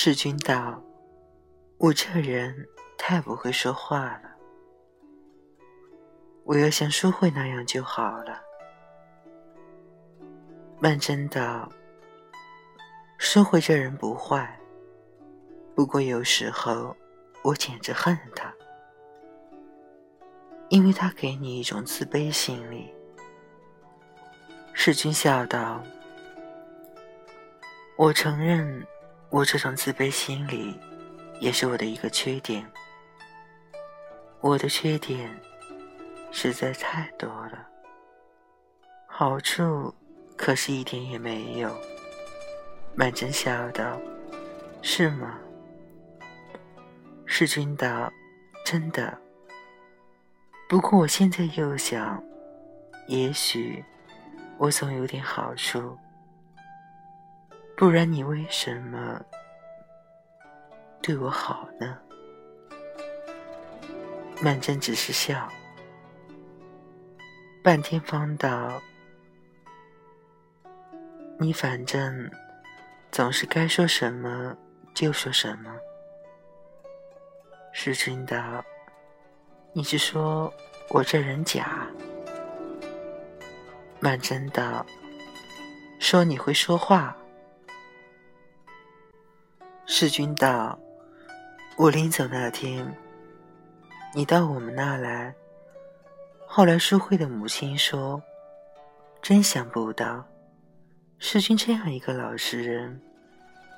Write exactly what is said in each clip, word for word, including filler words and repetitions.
世钧道：“我这人太不会说话了，我要像淑慧那样就好了。”曼桢道：“淑慧这人不坏，不过有时候我简直恨他，因为他给你一种自卑心理。”世钧笑道：“我承认我这种自卑心理也是我的一个缺点，我的缺点实在太多了，好处可是一点也没有。”曼桢笑道：“是吗？”世钧道：“真的，不过我现在又想，也许我总有点好处，不然你为什么对我好呢？”曼桢只是笑，半天方道：“你反正总是该说什么就说什么。”世钧道：“你是说我这人假？”曼桢道：“说你会说话。”世钧道：“我临走那天，你到我们那来，后来淑慧的母亲说，真想不到，世钧这样一个老实人，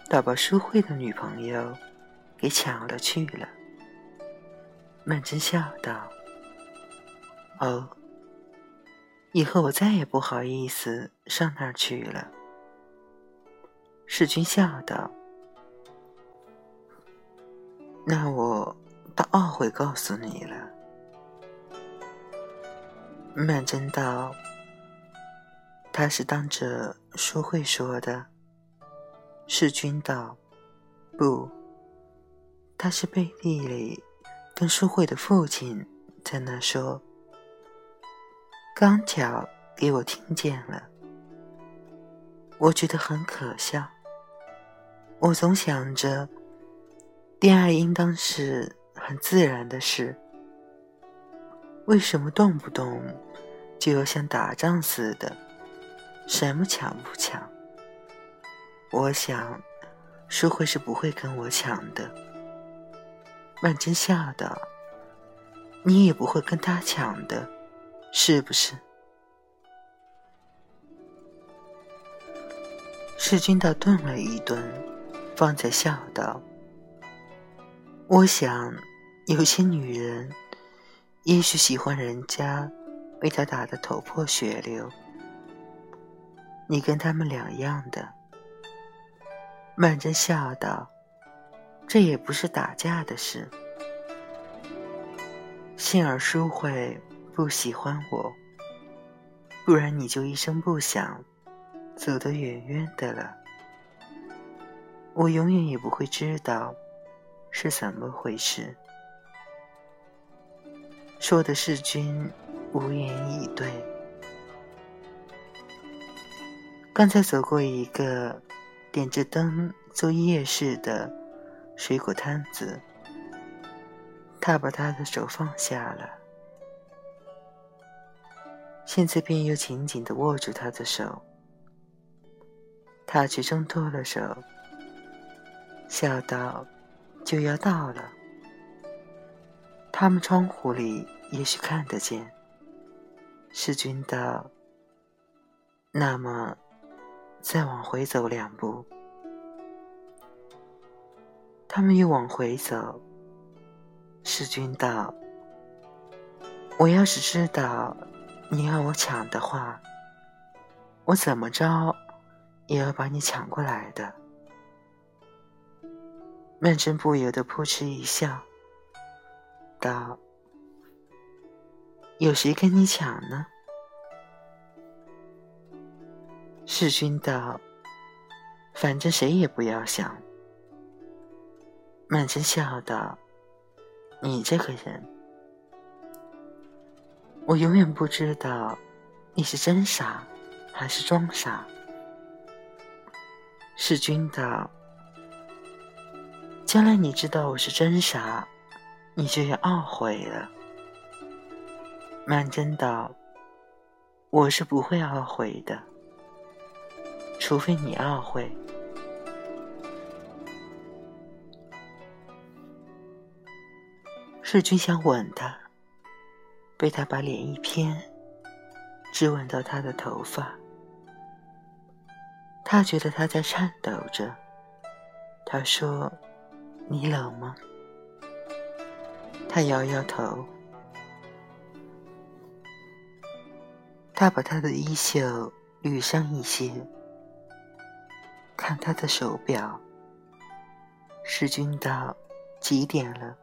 倒把淑慧的女朋友给抢了去了。”曼桢笑道：“哦，以后我再也不好意思上那儿去了。”世钧笑道：“那我倒懊悔告诉你了。”曼桢道：“他是当着淑慧说的。”世钧道：“不，他是背地里跟淑慧的父亲在那说，刚巧给我听见了，我觉得很可笑。我总想着恋爱应当是很自然的事，为什么动不动就要像打仗似的，什么抢不抢？我想淑慧是不会跟我抢的。”曼桢笑道：“你也不会跟她抢的，是不是？”世钧道顿了一顿，方才笑道：“我想有些女人也许喜欢人家为她打得头破血流，你跟他们两样的。”曼桢笑道：“这也不是打架的事，幸而淑慧不喜欢我，不然你就一声不响走得远远的了，我永远也不会知道是怎么回事。”说的世钧无言以对。刚才走过一个点着灯做夜市的水果摊子，他把他的手放下了，现在便又紧紧地握住他的手，他却挣脱了手，笑道：“就要到了，他们窗户里也许看得见。”世钧道：“那么再往回走两步。”他们又往回走。世钧道：“我要是知道你要我抢的话，我怎么着也要把你抢过来的。”曼桢不由得扑哧一笑，道：“有谁跟你抢呢？”世钧道：“反正谁也不要想。”曼桢笑道：“你这个人，我永远不知道你是真傻还是装傻。”世钧道：“将来你知道我是真傻，你就要懊悔了。”曼桢道：“我是不会懊悔的，除非你懊悔。”世钧想吻她，被她把脸一偏，只吻到她的头发。他觉得她在颤抖着，他说：“你冷吗？”她摇摇头。他把她的衣袖捋上一些，看她的手表。世钧道：“几点了？”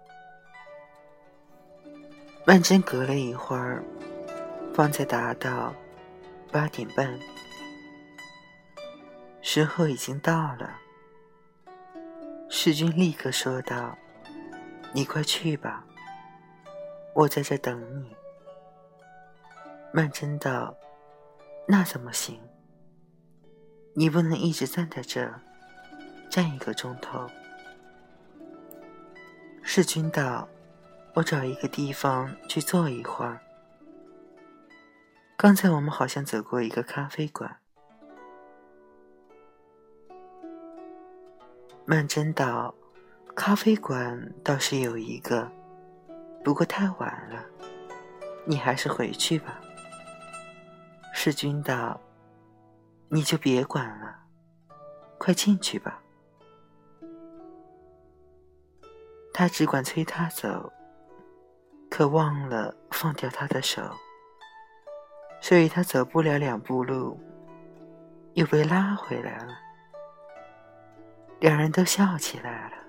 曼桢隔了一会儿，方才答道：“八点半。”时候已经到了。世钧立刻说道：“你快去吧，我在这等你。”曼桢道：“那怎么行？你不能一直站在这儿，站一个钟头。”世钧道：“我找一个地方去坐一会儿。刚才我们好像走过一个咖啡馆。”曼桢道：“咖啡馆倒是有一个，不过太晚了，你还是回去吧。”世钧道：“你就别管了，快进去吧。”他只管催他走，可忘了放掉他的手，所以他走不了两步路，又被拉回来了。两人都笑起来了。